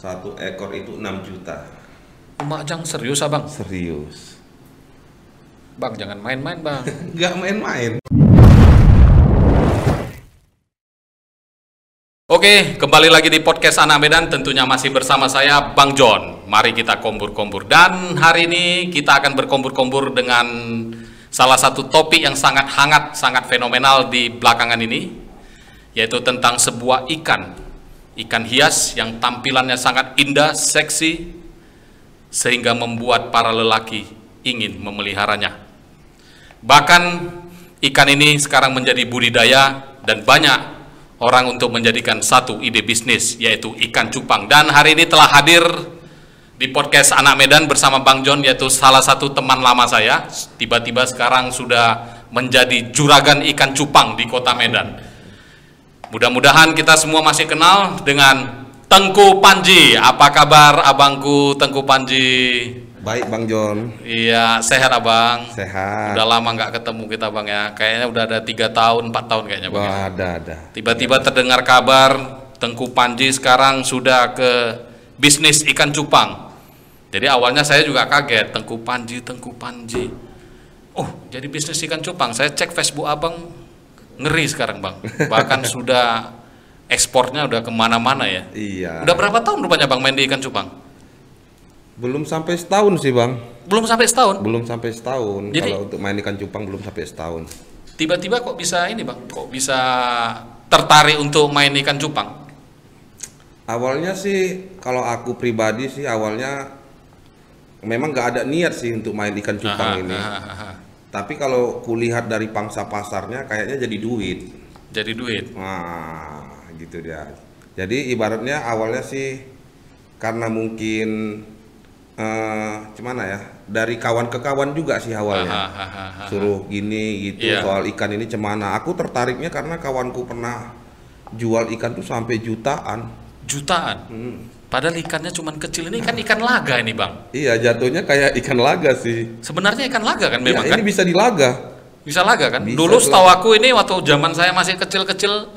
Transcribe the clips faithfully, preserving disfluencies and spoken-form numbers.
Satu ekor itu enam juta. Makjang serius abang? Serius. Bang, jangan main-main bang. Nggak main-main. Oke, kembali lagi di podcast Anak Medan. Tentunya masih bersama saya Bang John. Mari kita kombur-kombur. Dan hari ini kita akan berkombur-kombur dengan salah satu topik yang sangat hangat, sangat fenomenal di belakangan ini, yaitu tentang sebuah ikan. Ikan hias yang tampilannya sangat indah, seksi, sehingga membuat para lelaki ingin memeliharanya. Bahkan ikan ini sekarang menjadi budidaya dan banyak orang untuk menjadikan satu ide bisnis, yaitu ikan cupang. Dan hari ini telah hadir di podcast Anak Medan bersama Bang John, yaitu salah satu teman lama saya. Tiba-tiba sekarang sudah menjadi juragan ikan cupang di kota Medan. Mudah-mudahan kita semua masih kenal dengan Tengku Panji. Apa kabar abangku Tengku Panji? Baik Bang John. Iya, sehat abang? Sehat. Udah lama nggak ketemu kita bang ya. Kayaknya udah ada tiga tahun, empat tahun kayaknya bang. Wah, ya. Ada, ada. Tiba-tiba terdengar kabar Tengku Panji sekarang sudah ke bisnis ikan cupang. Jadi awalnya saya juga kaget, Tengku Panji, Tengku Panji. Oh, jadi bisnis ikan cupang. Saya cek Facebook abang. Ngeri sekarang bang, bahkan sudah ekspornya udah kemana-mana ya. Iya. Udah berapa tahun rupanya bang main di ikan cupang? Belum sampai setahun sih bang. Belum sampai setahun? Belum sampai setahun. Jadi, kalau untuk main ikan cupang belum sampai setahun. Tiba-tiba kok bisa ini bang? Kok bisa tertarik untuk main ikan cupang? Awalnya sih, kalau aku pribadi sih awalnya memang nggak ada niat sih untuk main ikan cupang aha, ini. Aha, aha. Tapi kalau kulihat dari pangsa pasarnya kayaknya jadi duit. Jadi duit? Nah, gitu dia. Jadi ibaratnya awalnya sih karena mungkin eh, gimana ya, dari kawan ke kawan juga sih awalnya. Aha, aha, aha. Suruh gini gitu, yeah. Soal ikan ini cemana. Aku tertariknya karena kawanku pernah jual ikan tuh sampai jutaan. Jutaan? Hmm. Padahal ikannya cuman kecil, ini kan ikan laga ini bang. Iya, jatuhnya kayak ikan laga sih. Sebenarnya ikan laga kan memang ya, ini kan? Ini bisa dilaga. Bisa laga kan? Bisa. Dulu setahu aku ini waktu zaman saya masih kecil-kecil,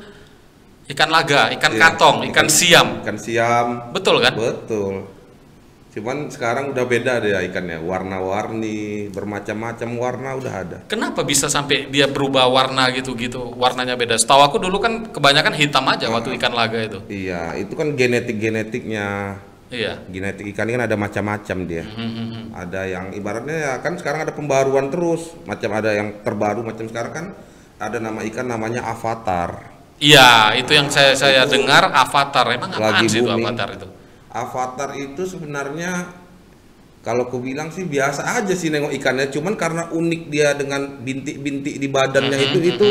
ikan laga, ikan ya, katong, ikan, ikan siam. Ikan siam. Betul kan? Betul. Cuman sekarang udah beda deh ikannya, warna-warni, bermacam-macam warna udah ada. Kenapa bisa sampai dia berubah warna gitu-gitu, warnanya beda? Setahu aku dulu kan kebanyakan hitam aja nah, waktu ikan laga itu. Iya, itu kan genetik-genetiknya. Iya. Genetik ikan ini kan ada macam-macam dia. Mm-hmm. Ada yang ibaratnya ya kan sekarang ada pembaruan terus, macam ada yang terbaru macam sekarang kan ada nama ikan namanya Avatar. Iya, itu yang saya saya itu dengar Avatar. Emang apaan sih itu Avatar itu? Avatar itu sebenarnya kalau aku bilang sih biasa aja sih nengok ikannya, cuman karena unik dia dengan bintik-bintik di badannya mm-hmm, itu mm-hmm. itu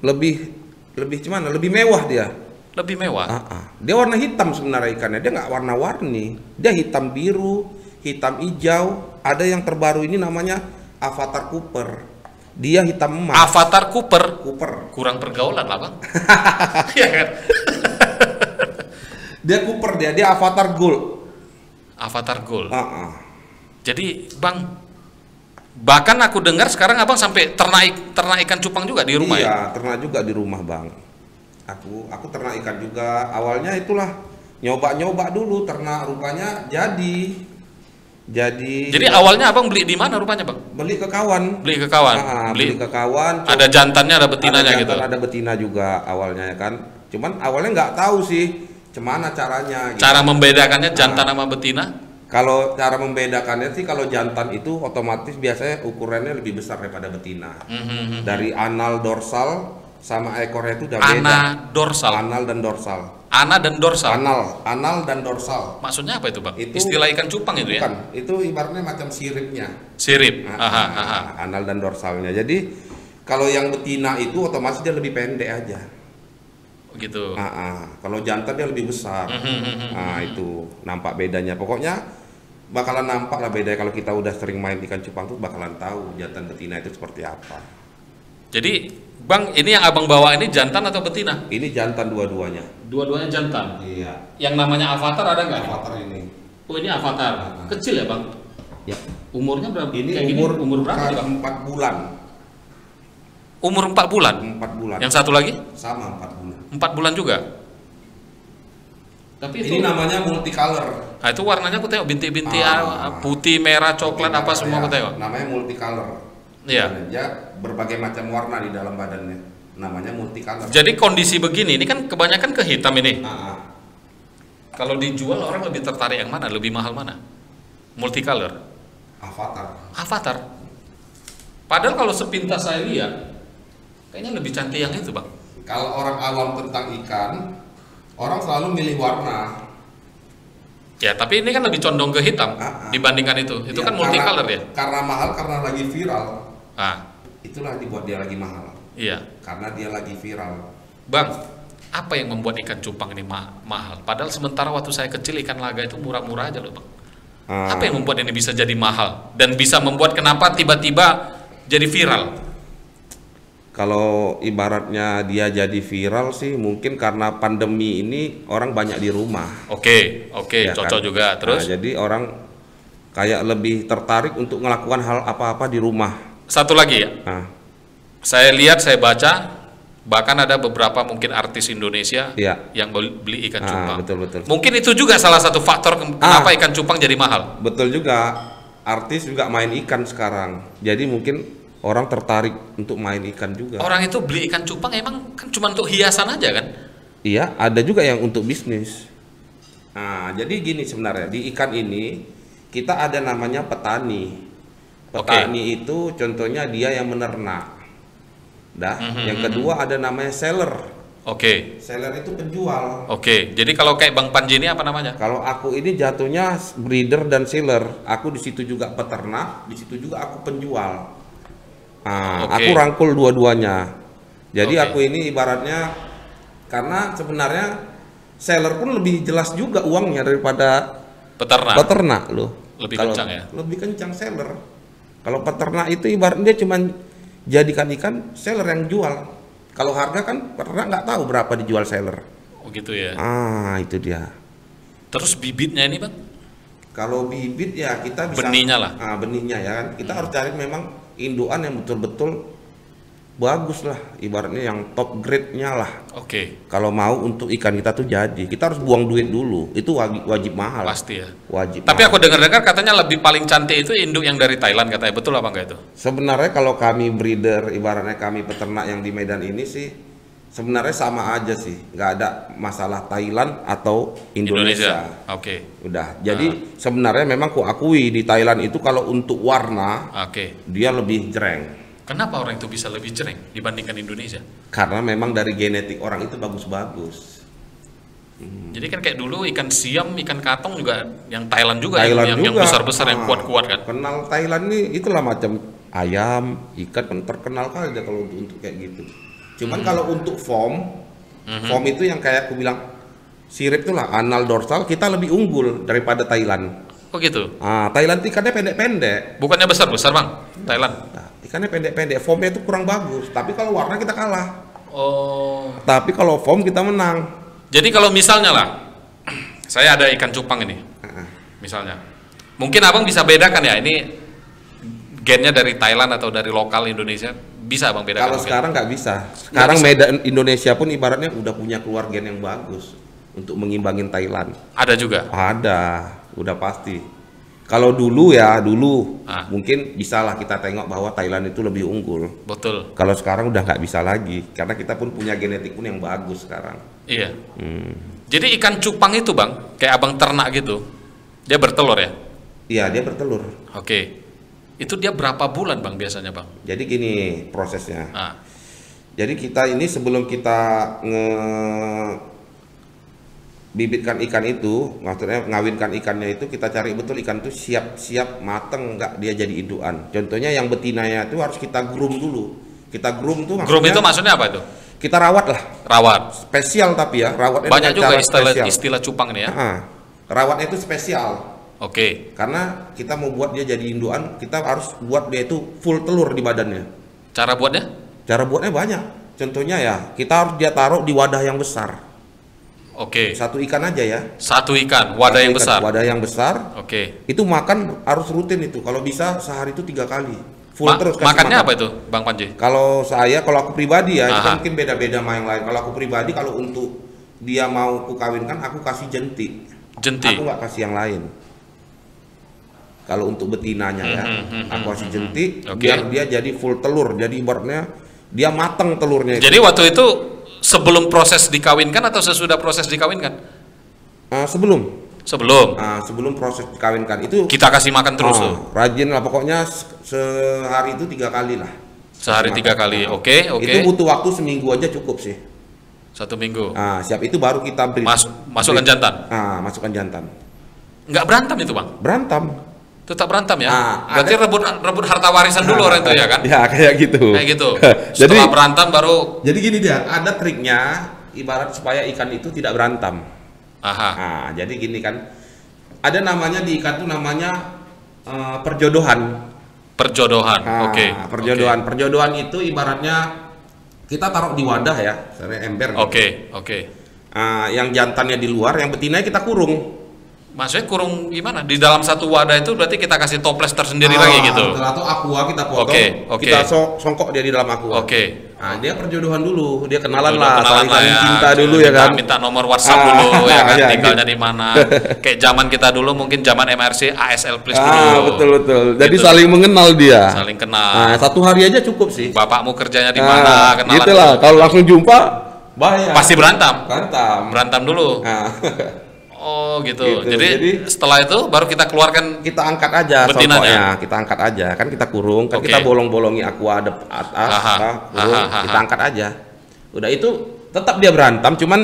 lebih lebih cuman lebih mewah dia. Lebih mewah. Uh-uh. Dia warna hitam sebenarnya ikannya, dia nggak warna-warni, dia hitam biru, hitam hijau. Ada yang terbaru ini namanya Avatar Cooper. Dia hitam emas. Avatar Cooper. Cooper. Kurang pergaulan lah bang. Iya kan. Dia Cooper dia, dia Avatar Gold. Avatar Gold. Uh-uh. Jadi bang, bahkan aku dengar sekarang abang sampai ternak ternak ikan cupang juga di rumah iya, ya? Iya, ternak juga di rumah bang. Aku aku ternak ikan juga. Awalnya itulah nyoba-nyoba dulu ternak, rupanya jadi jadi. Jadi awalnya abang beli di mana rupanya bang? Beli ke kawan. Beli ke kawan. Uh-huh, beli. beli ke kawan. Ada jantannya, ada betinanya ada jantan, gitu. Ada betina juga awalnya ya kan. Cuman awalnya nggak tahu sih. Cemana caranya? Gitu. Cara membedakannya jantan nah, sama betina? Kalau cara membedakannya sih kalau jantan itu otomatis biasanya ukurannya lebih besar daripada betina. Mm-hmm. Dari anal dorsal sama ekornya itu udah ana, beda. Anal dorsal. Anal dan dorsal. Ana dan dorsal. Anal, anal dan dorsal. Maksudnya apa itu bang? Itu, istilah ikan cupang itu ya? Bukan, itu ibaratnya macam siripnya. Sirip. Nah, aha, nah, aha. Anal dan dorsalnya. Jadi kalau yang betina itu otomatis dia lebih pendek aja. Gitu. Nah, ah. Kalau jantan dia lebih besar. Nah, itu nampak bedanya. Pokoknya bakalan nampak lah bedanya kalau kita udah sering main ikan cupang tuh bakalan tahu jantan betina itu seperti apa. Jadi, bang, ini yang abang bawa ini jantan atau betina? Ini jantan dua-duanya. Dua-duanya jantan. Iya. Yang namanya Avatar ada nggak? Avatar ini. Oh, ini Avatar. Nah. Kecil ya, bang? Ya. Umurnya berapa? Ini kayak umur gini, umur berapa? Bang? empat bulan. Umur empat bulan? empat bulan. Yang satu lagi? Sama empat bulan. Empat bulan juga? Tapi itu, ini namanya multicolor. Nah, itu warnanya aku tengok bintik-bintik ah, putih, merah, coklat, apa semua ya, aku tengok. Namanya multicolor. Iya. Ya, berbagai macam warna di dalam badannya. Namanya multicolor. Jadi kondisi begini, ini kan kebanyakan ke hitam ini. Ah. Kalau dijual orang lebih tertarik yang mana? Lebih mahal mana? Multicolor. Avatar. Avatar. Padahal kalau sepintas saya lihat, kayaknya lebih cantik yang itu, Bang. Kalau orang awam tentang ikan, orang selalu milih warna. Ya, tapi ini kan lebih condong ke hitam ah, ah. dibandingkan itu. Itu ya, kan multicolor ya. Karena mahal, karena lagi viral. Ah. Itulah dibuat dia lagi mahal. Iya. Karena dia lagi viral. Bang, apa yang membuat ikan cupang ini ma mahal? Padahal sementara waktu saya kecil ikan laga itu murah-murah aja loh, Bang. Ah. Apa yang membuat ini bisa jadi mahal dan bisa membuat kenapa tiba-tiba jadi viral? Kalau ibaratnya dia jadi viral sih mungkin karena pandemi ini orang banyak di rumah. Oke, oke, ya cocok kan? Juga. Terus? Nah, jadi orang kayak lebih tertarik untuk melakukan hal apa-apa di rumah. Satu lagi ya. Nah. Saya lihat, saya baca, bahkan ada beberapa mungkin artis Indonesia ya. yang beli ikan cupang. Nah, betul, betul. Mungkin itu juga salah satu faktor kenapa ah, ikan cupang jadi mahal. Betul juga. Artis juga main ikan sekarang. Jadi mungkin orang tertarik untuk main ikan juga. Orang itu beli ikan cupang emang kan cuma untuk hiasan aja kan? Iya, ada juga yang untuk bisnis. Nah, jadi gini sebenarnya di ikan ini kita ada namanya petani. Petani okay. itu contohnya dia yang menernak. Dah. Mm-hmm. Yang kedua ada namanya seller. Oke. Okay. Seller itu penjual. Oke. Okay. Jadi kalau kayak Bang Panji ini apa namanya? Kalau aku ini jatuhnya breeder dan seller. Aku di situ juga peternak, di situ juga aku penjual. Nah, okay. aku rangkul dua-duanya. Jadi okay. aku ini ibaratnya karena sebenarnya seller pun lebih jelas juga uangnya daripada peternak. Peternak loh. Lebih kalau kencang ya. Lebih kencang seller. Kalau peternak itu ibaratnya dia cuma jadikan ikan seller yang jual. Kalau harga kan peternak nggak tahu berapa dijual seller. Oh gitu ya. Ah itu dia. Terus bibitnya ini Bang? Kalau bibit ya kita bisa. Benihnya lah. Ah benihnya ya kan. Kita hmm. harus cari memang indukan yang betul-betul bagus lah, ibaratnya yang top grade-nya lah. Oke. Okay. Kalau mau untuk ikan kita tuh jadi, kita harus buang duit dulu. Itu wajib, wajib mahal. Pasti ya. Wajib. Tapi mahal. Aku dengar-dengar katanya lebih paling cantik itu induk yang dari Thailand katanya, betul apa enggak itu? Sebenarnya kalau kami breeder, ibaratnya kami peternak yang di Medan ini sih, sebenarnya sama aja sih, nggak ada masalah Thailand atau Indonesia. Indonesia. Oke. Okay. Udah. Jadi uh. sebenarnya memang ku akui di Thailand itu kalau untuk warna, oke, okay. dia lebih jereng. Kenapa orang itu bisa lebih jereng dibandingkan Indonesia? Karena memang dari genetik orang itu bagus-bagus. Hmm. Jadi kan kayak dulu ikan siam, ikan katong juga yang Thailand juga, Thailand yang, juga. yang besar-besar, ah, yang kuat-kuat kan. Kenal Thailand nih itulah macam ayam, ikan kan terkenal kali deh kalau untuk, untuk kayak gitu. Cuman hmm. kalau untuk form, hmm. form itu yang kayak aku bilang sirip itulah anal dorsal kita lebih unggul daripada Thailand. Oh gitu. Ah Thailand ikannya pendek-pendek. Bukannya besar-besar Bang? Hmm. Thailand. Nah, ikannya pendek-pendek, formnya itu kurang bagus. Tapi kalau warna kita kalah. Oh. Tapi kalau form kita menang. Jadi kalau misalnya lah, saya ada ikan cupang ini, uh-uh. misalnya, mungkin abang bisa bedakan ya ini gennya dari Thailand atau dari lokal Indonesia. Bisa Bang bedakan? Kalau mungkin sekarang nggak bisa. Sekarang gak bisa. Medan Indonesia pun ibaratnya udah punya keluar gen yang bagus untuk mengimbangin Thailand. Ada juga. Ada, udah pasti. Kalau dulu ya, dulu ah. mungkin bisalah kita tengok bahwa Thailand itu lebih unggul. Betul. Kalau sekarang udah nggak bisa lagi, karena kita pun punya genetik pun yang bagus sekarang. Iya. Hmm. Jadi ikan cupang itu Bang, kayak abang ternak gitu, dia bertelur ya? Iya, dia bertelur. Oke. Itu dia berapa bulan Bang biasanya Bang? Jadi gini prosesnya. Ah. Jadi kita ini sebelum kita nge bibitkan ikan itu, maksudnya ngawinkan ikannya itu kita cari betul ikan itu siap-siap mateng nggak dia jadi indukan. Contohnya yang betinanya itu harus kita groom dulu. Kita groom tuh maksudnya. Groom itu maksudnya apa itu? Kita rawat lah. Rawat. Spesial tapi ya rawatnya. Banyak juga istilah spesial. Istilah cupang nih ya. Aha. Rawatnya itu spesial. Oke. Okay. Karena kita mau buat dia jadi indukan, kita harus buat dia itu full telur di badannya. Cara buatnya? Cara buatnya banyak. Contohnya ya kita harus dia taruh di wadah yang besar. Oke. Okay. Satu ikan aja ya. Satu ikan, wadah Satu yang ikan, besar. Wadah yang besar. Oke. Okay. Itu makan harus rutin itu. Kalau bisa sehari itu tiga kali. Full Ma terus. Makannya makan. Apa itu, Bang Panji? Kalau saya, kalau aku pribadi ya, itu mungkin beda-beda sama yang lain. Kalau aku pribadi, kalau untuk dia mau kukawinkan, aku kasih jentik. Jentik. Aku nggak kasih yang lain. Kalau untuk betinanya mm-hmm, ya, mm-hmm, aku kasih mm-hmm. jentik, okay. biar dia jadi full telur. Jadi ibaratnya dia matang telurnya. Jadi itu. Waktu itu sebelum proses dikawinkan atau sesudah proses dikawinkan? Uh, sebelum. Sebelum. Uh, sebelum proses dikawinkan itu. Kita kasih makan terus. Uh, tuh. Rajin lah pokoknya sehari itu tiga kali lah. Sehari tiga kali, oke okay, oke. Okay. Itu butuh waktu seminggu aja cukup sih. Satu minggu. Ah siap, itu baru kita beri. Mas, masukkan breed. Jantan. Ah masukkan jantan. Nggak berantem itu bang? Berantem. Tetap berantem ya. Nah, berarti ada... rebut rebut harta warisan dulu nah, orang itu ya kan? Ya kayak gitu. Kayak gitu. Jadi, setelah berantem baru. Jadi gini dia, ada triknya ibarat supaya ikan itu tidak berantem. Aha. Nah, jadi gini kan, ada namanya di ikan tuh namanya uh, perjodohan. Perjodohan. Nah, oke. Okay. Perjodohan. Okay. Perjodohan itu ibaratnya kita taruh di wadah ya, misalnya ember. Oke, okay, gitu. Oke. Okay. Uh, yang jantannya di luar, yang betinanya kita kurung. Maksudnya kurung gimana? Di dalam satu wadah itu berarti kita kasih toples tersendiri ah, lagi gitu. Atau aqua kita potong, okay, okay. kita so songkok dia di dalam aqua. Oke. Okay. Nah, dia perjodohan dulu, dia kenalan Jodoh, lah, saling ya. cinta dulu minta, ya kan. Minta nomor WhatsApp ah, dulu ah, ya kan, ya, tinggalnya gitu. Di mana. Kayak zaman kita dulu mungkin zaman M R C, A S L please ah, dulu. Betul betul. Jadi gitu. Saling mengenal dia. Saling kenal. Nah, satu hari aja cukup sih. Bapakmu kerjanya di mana, ah, kenalan. Gitulah, kalau langsung jumpa bahaya. Pasti berantem. Berantem. Berantem dulu. Ah. Oh gitu. gitu. Jadi, Jadi setelah itu baru kita keluarkan, kita angkat aja betinanya. Kita angkat aja, kan kita kurung, kan okay. kita bolong-bolongi aqua depan atas, aha, kurung, aha, aha. kita angkat aja. Udah itu tetap dia berantem, cuman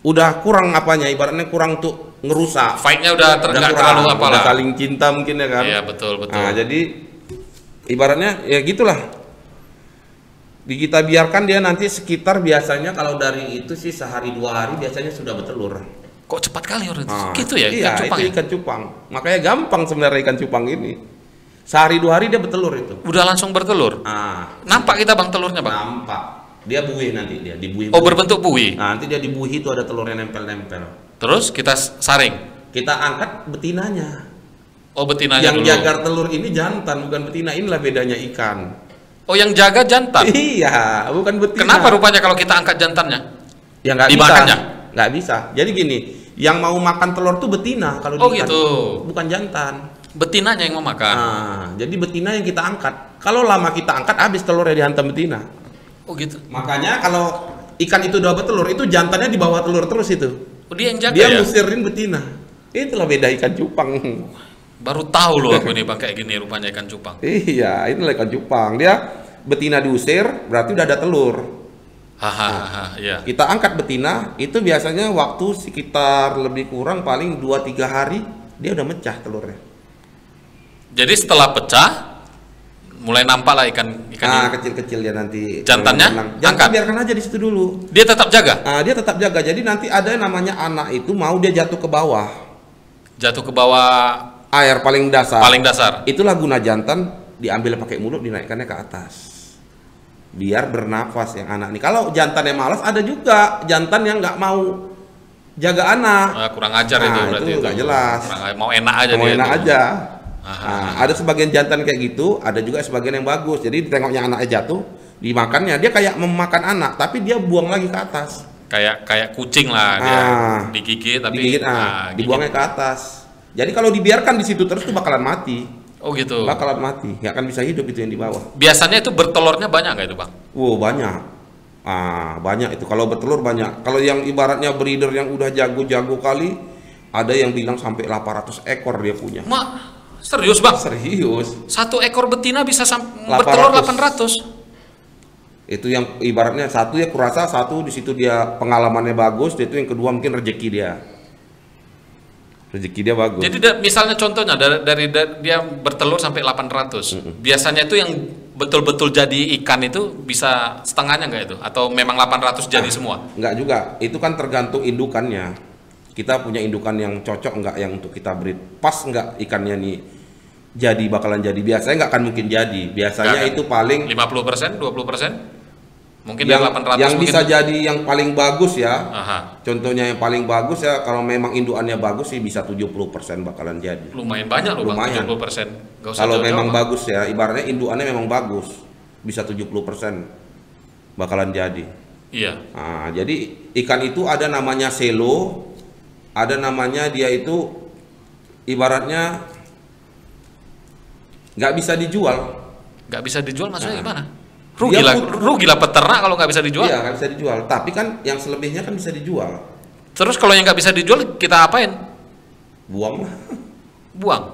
udah kurang apanya, ibaratnya kurang tuh ngerusak. Fightnya udah tergak terlalu apalah. Udah saling cinta mungkin ya kan. Iya betul betul. Nah, jadi ibaratnya ya gitulah. Di kita biarkan dia nanti sekitar biasanya kalau dari itu sih sehari dua hari biasanya sudah bertelur. Kok cepat kali orang itu? Ah, gitu ya iya, ikan cupang itu ya? Ikan cupang. Makanya gampang sebenarnya ikan cupang ini. Sehari dua hari dia bertelur itu. Udah langsung bertelur? Ah. Nampak kita bang telurnya bang? Nampak. Dia buih nanti dia dibuih. Oh berbentuk buih? Nah, nanti dia dibuih itu ada telurnya nempel-nempel. Terus kita saring? Kita angkat betinanya. Oh betinanya yang dulu? Yang jagar telur ini jantan bukan betina, inilah bedanya ikan. Oh yang jaga jantan? Iya bukan betina. Kenapa rupanya kalau kita angkat jantannya? Ya nggak bisa. Dimakannya? Nggak bisa. Jadi gini, yang mau makan telur tuh betina kalau oh, diikan, gitu. Bukan jantan. Betinanya yang mau makan. Nah, jadi betina yang kita angkat. Kalau lama kita angkat, habis telurnya dihantam betina. Oh gitu. Makanya kalau ikan itu udah bertelur, itu jantannya di bawah telur terus itu. Oh, dia yang jaga dia ya? Musirin betina. Itulah beda ikan cupang. Baru tahu loh aku ini bang kayak gini rupanya ikan cupang. Iya, itulah ikan cupang. Dia betina diusir, berarti udah ada telur. Nah, ya. Kita angkat betina itu biasanya waktu sekitar lebih kurang paling dua tiga hari dia udah mecah telurnya. Jadi setelah pecah mulai nampak lah ikan ikan nah, kecil-kecil ya nanti jantannya jangan angkat. Biarkan aja di situ dulu. Dia tetap jaga. Nah, dia tetap jaga. Jadi nanti ada namanya anak itu mau dia jatuh ke bawah. Jatuh ke bawah air paling dasar. Paling dasar. Itulah guna jantan diambil pakai mulut dinaikkannya ke atas. Biar bernafas yang anak nih. Kalau jantan yang malas ada juga jantan yang nggak mau jaga anak. Nah, kurang ajar nah, itu berarti itu nggak jelas. Kurang, mau enak aja. Mau enak itu. aja. Aha, nah, aha. Ada sebagian jantan kayak gitu, ada juga sebagian yang bagus. Jadi tengoknya anaknya jatuh, dimakannya dia kayak memakan anak, tapi dia buang lagi ke atas. Kayak kayak kucing lah dia ah, digigit tapi digigit, ah, ah, dibuangnya ke atas. Jadi kalau dibiarkan di situ terus tuh bakalan mati. Oh gitu. Bakalan mati, nggak akan bisa hidup itu yang di bawah. Biasanya itu bertelurnya banyak nggak itu bang? Wow banyak, ah banyak itu. Kalau bertelur banyak. Kalau yang ibaratnya breeder yang udah jago-jago kali, ada yang bilang sampai delapan ratus ekor dia punya. Mak serius bang? Serius. Satu ekor betina bisa bertelur delapan ratus. Itu yang ibaratnya satu ya kurasa satu di situ dia pengalamannya bagus, itu yang kedua mungkin rezeki dia. Rezeki dia bagus. Jadi da, misalnya contohnya dari, dari, dari dia bertelur sampai delapan ratus. Mm-hmm. Biasanya itu yang betul-betul jadi ikan itu bisa setengahnya enggak itu? Atau memang delapan ratus jadi nah, semua? Enggak juga. Itu kan tergantung indukannya. Kita punya indukan yang cocok enggak yang untuk kita breed. Pas enggak ikannya nih jadi bakalan jadi. Biasanya enggak akan mungkin jadi. Biasanya enggak, itu paling lima puluh persen, dua puluh persen. Mungkin yang, delapan ratus, yang mungkin bisa jadi yang paling bagus ya. Aha. Contohnya yang paling bagus ya kalau memang indukannya bagus sih bisa tujuh puluh persen bakalan jadi. Lumayan banyak loh lumayan. Bang, tujuh puluh persen. Gak usah kalau jauh-jauh memang apa. Bagus ya, ibaratnya indukannya memang bagus. Bisa tujuh puluh persen bakalan jadi. Iya. Nah, jadi ikan itu ada namanya selo, ada namanya dia itu ibaratnya nggak bisa dijual. Nggak bisa dijual maksudnya nah. gimana? Rugilah, rugilah peternak kalau nggak bisa dijual. Iya, nggak bisa dijual. Tapi kan yang selebihnya kan bisa dijual. Terus kalau yang nggak bisa dijual kita apain? Buang lah. Buang.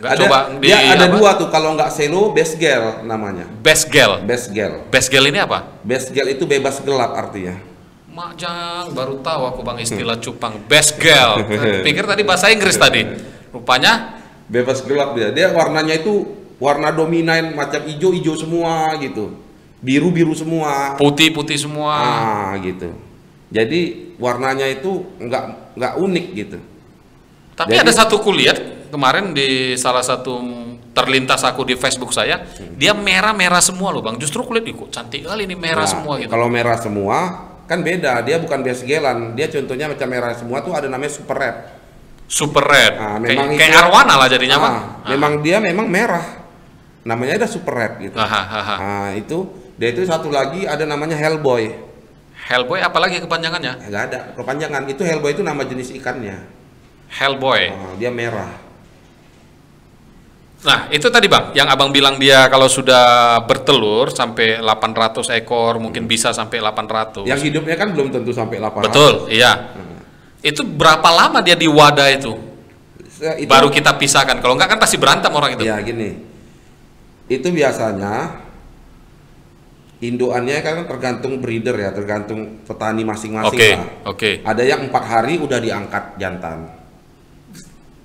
Gak ada, coba di, ya ada apa? Dua tuh kalau nggak selo, besgel namanya. Besgel. Besgel. Besgel ini apa? Besgel itu bebas gelap artinya. Majang, baru tahu aku bang istilah cupang. Besgel. Pikir tadi bahasa Inggris tadi. Rupanya bebas gelap dia. Dia warnanya itu warna dominan macam hijau-hijau semua gitu. Biru-biru semua. Putih-putih semua. Ah, gitu. Jadi warnanya itu nggak nggak unik gitu. Tapi jadi, ada satu kulihat kemarin di salah satu terlintas aku di Facebook saya, hmm. dia merah-merah semua loh bang. Justru kulit kok cantik kali ini merah nah, semua gitu. Kalau merah semua kan beda, dia bukan besgelan. Dia contohnya macam merah semua tuh ada namanya Super Red. Super Red. Nah, memang kayak arwana lah jadinya nah, bang. Memang ah. dia memang merah. Namanya ada Super Red gitu. Aha, aha. Nah, itu dia itu satu lagi ada namanya Hellboy. Hellboy apalagi kepanjangannya? Enggak ada kepanjangan. Itu Hellboy itu nama jenis ikannya. Hellboy. Nah, dia merah. Nah itu tadi bang, yang abang bilang dia kalau sudah bertelur sampai delapan ratus ekor, mungkin bisa sampai delapan ratus. Yang hidupnya kan belum tentu sampai delapan ratus. Betul, iya. Hmm. Itu berapa lama dia di wadah itu? itu? Baru kita pisahkan, kalau enggak kan pasti berantem orang itu. Ya gini, itu biasanya indukannya kan tergantung breeder ya, tergantung petani masing-masing. Oke, oke. Ada yang empat hari udah diangkat jantan.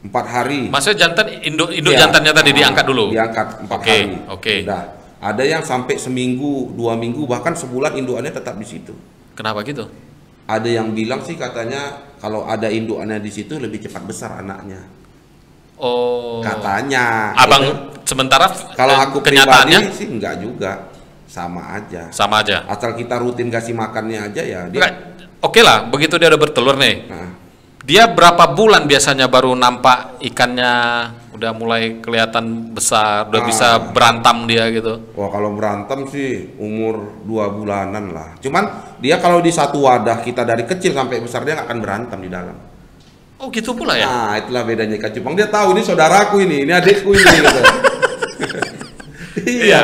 Empat hari. Maksudnya jantan induk induk ya, jantannya tadi nah, diangkat dulu. Diangkat empat okay, hari. Oke. Okay. Ada yang sampai seminggu, dua minggu, bahkan sebulan indukannya tetap di situ. Kenapa gitu? Ada yang bilang sih katanya kalau ada indukannya di situ lebih cepat besar anaknya. Oh. Katanya. Abang itu, sementara. Kalau aku kenyataannya pribadi sih enggak juga, sama aja. Sama aja. Asal kita rutin kasih makannya aja ya. Dia... Oke okay lah, begitu dia udah bertelur nih. Nah. Dia berapa bulan biasanya baru nampak ikannya udah mulai kelihatan besar, udah nah, bisa berantam dia gitu? Wah kalau berantem sih umur dua bulanan lah. Cuman dia kalau di satu wadah kita dari kecil sampai besar dia nggak akan berantem di dalam. Oh gitu pula ya? Nah itulah bedanya ikan cupang. Dia tahu ini saudaraku ini, ini adikku ini gitu. Iya.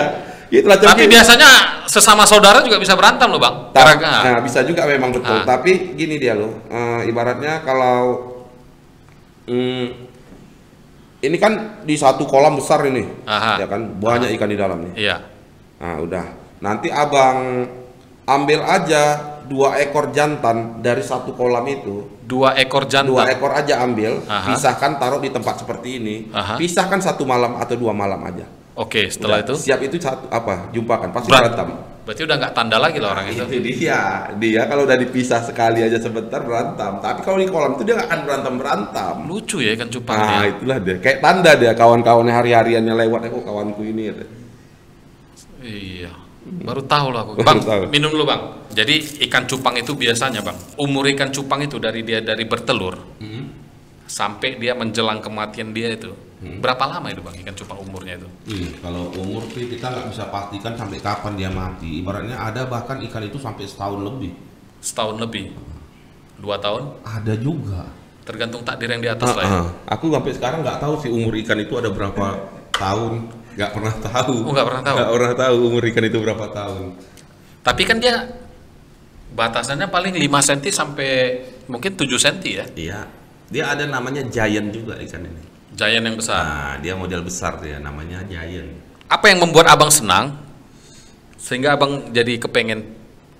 Itulah tapi cengkir. Biasanya sesama saudara juga bisa berantem loh bang. Tapi, nah bisa juga memang betul. Ah. Tapi gini dia loh. Um, Ibaratnya kalau hmm, ini kan di satu kolam besar ini, Aha. ya kan banyak Aha. ikan di dalam nih. Iya. Nah udah, nanti abang ambil aja dua ekor jantan dari satu kolam itu. Dua ekor jantan. Dua ekor aja ambil, Aha. pisahkan taruh di tempat seperti ini, Aha. pisahkan satu malam atau dua malam aja. Oke, setelah udah, itu. Siap itu satu apa? Jumpakan pasti berantem. Berarti udah nggak tanda lagi lah orang nah, itu. Itu dia, dia kalau udah dipisah sekali aja sebentar berantem. Tapi kalau di kolam itu dia nggak akan berantem berantem. Lucu ya ikan cupang. Nah itulah dia, kayak tanda dia kawan-kawannya hari-hariannya lewat. Aku kawanku ini. Iya, baru tahu lah aku. Bang, tahu. Minum dulu bang. Jadi ikan cupang itu biasanya bang, umur ikan cupang itu dari dia dari bertelur hmm. sampai dia menjelang kematian dia itu. Hmm. Berapa lama itu bang ikan cupang umurnya itu? Hmm, kalau umur sih kita nggak bisa pastikan sampai kapan dia mati. Ibaratnya ada bahkan ikan itu sampai setahun lebih. Setahun lebih? Dua tahun? Ada juga. Tergantung takdir yang di atas uh -uh. lah ya? Aku sampai sekarang nggak tahu sih umur ikan itu ada berapa tahun. Nggak pernah tahu. Oh, nggak pernah tahu? Nggak pernah tahu umur ikan itu berapa tahun. Tapi kan dia batasannya paling lima senti sampai mungkin tujuh senti ya? Iya. Dia ada namanya giant juga ikan ini. Giant yang besar. Nah, dia model besar ya, namanya giant. Apa yang membuat abang senang sehingga abang jadi kepengen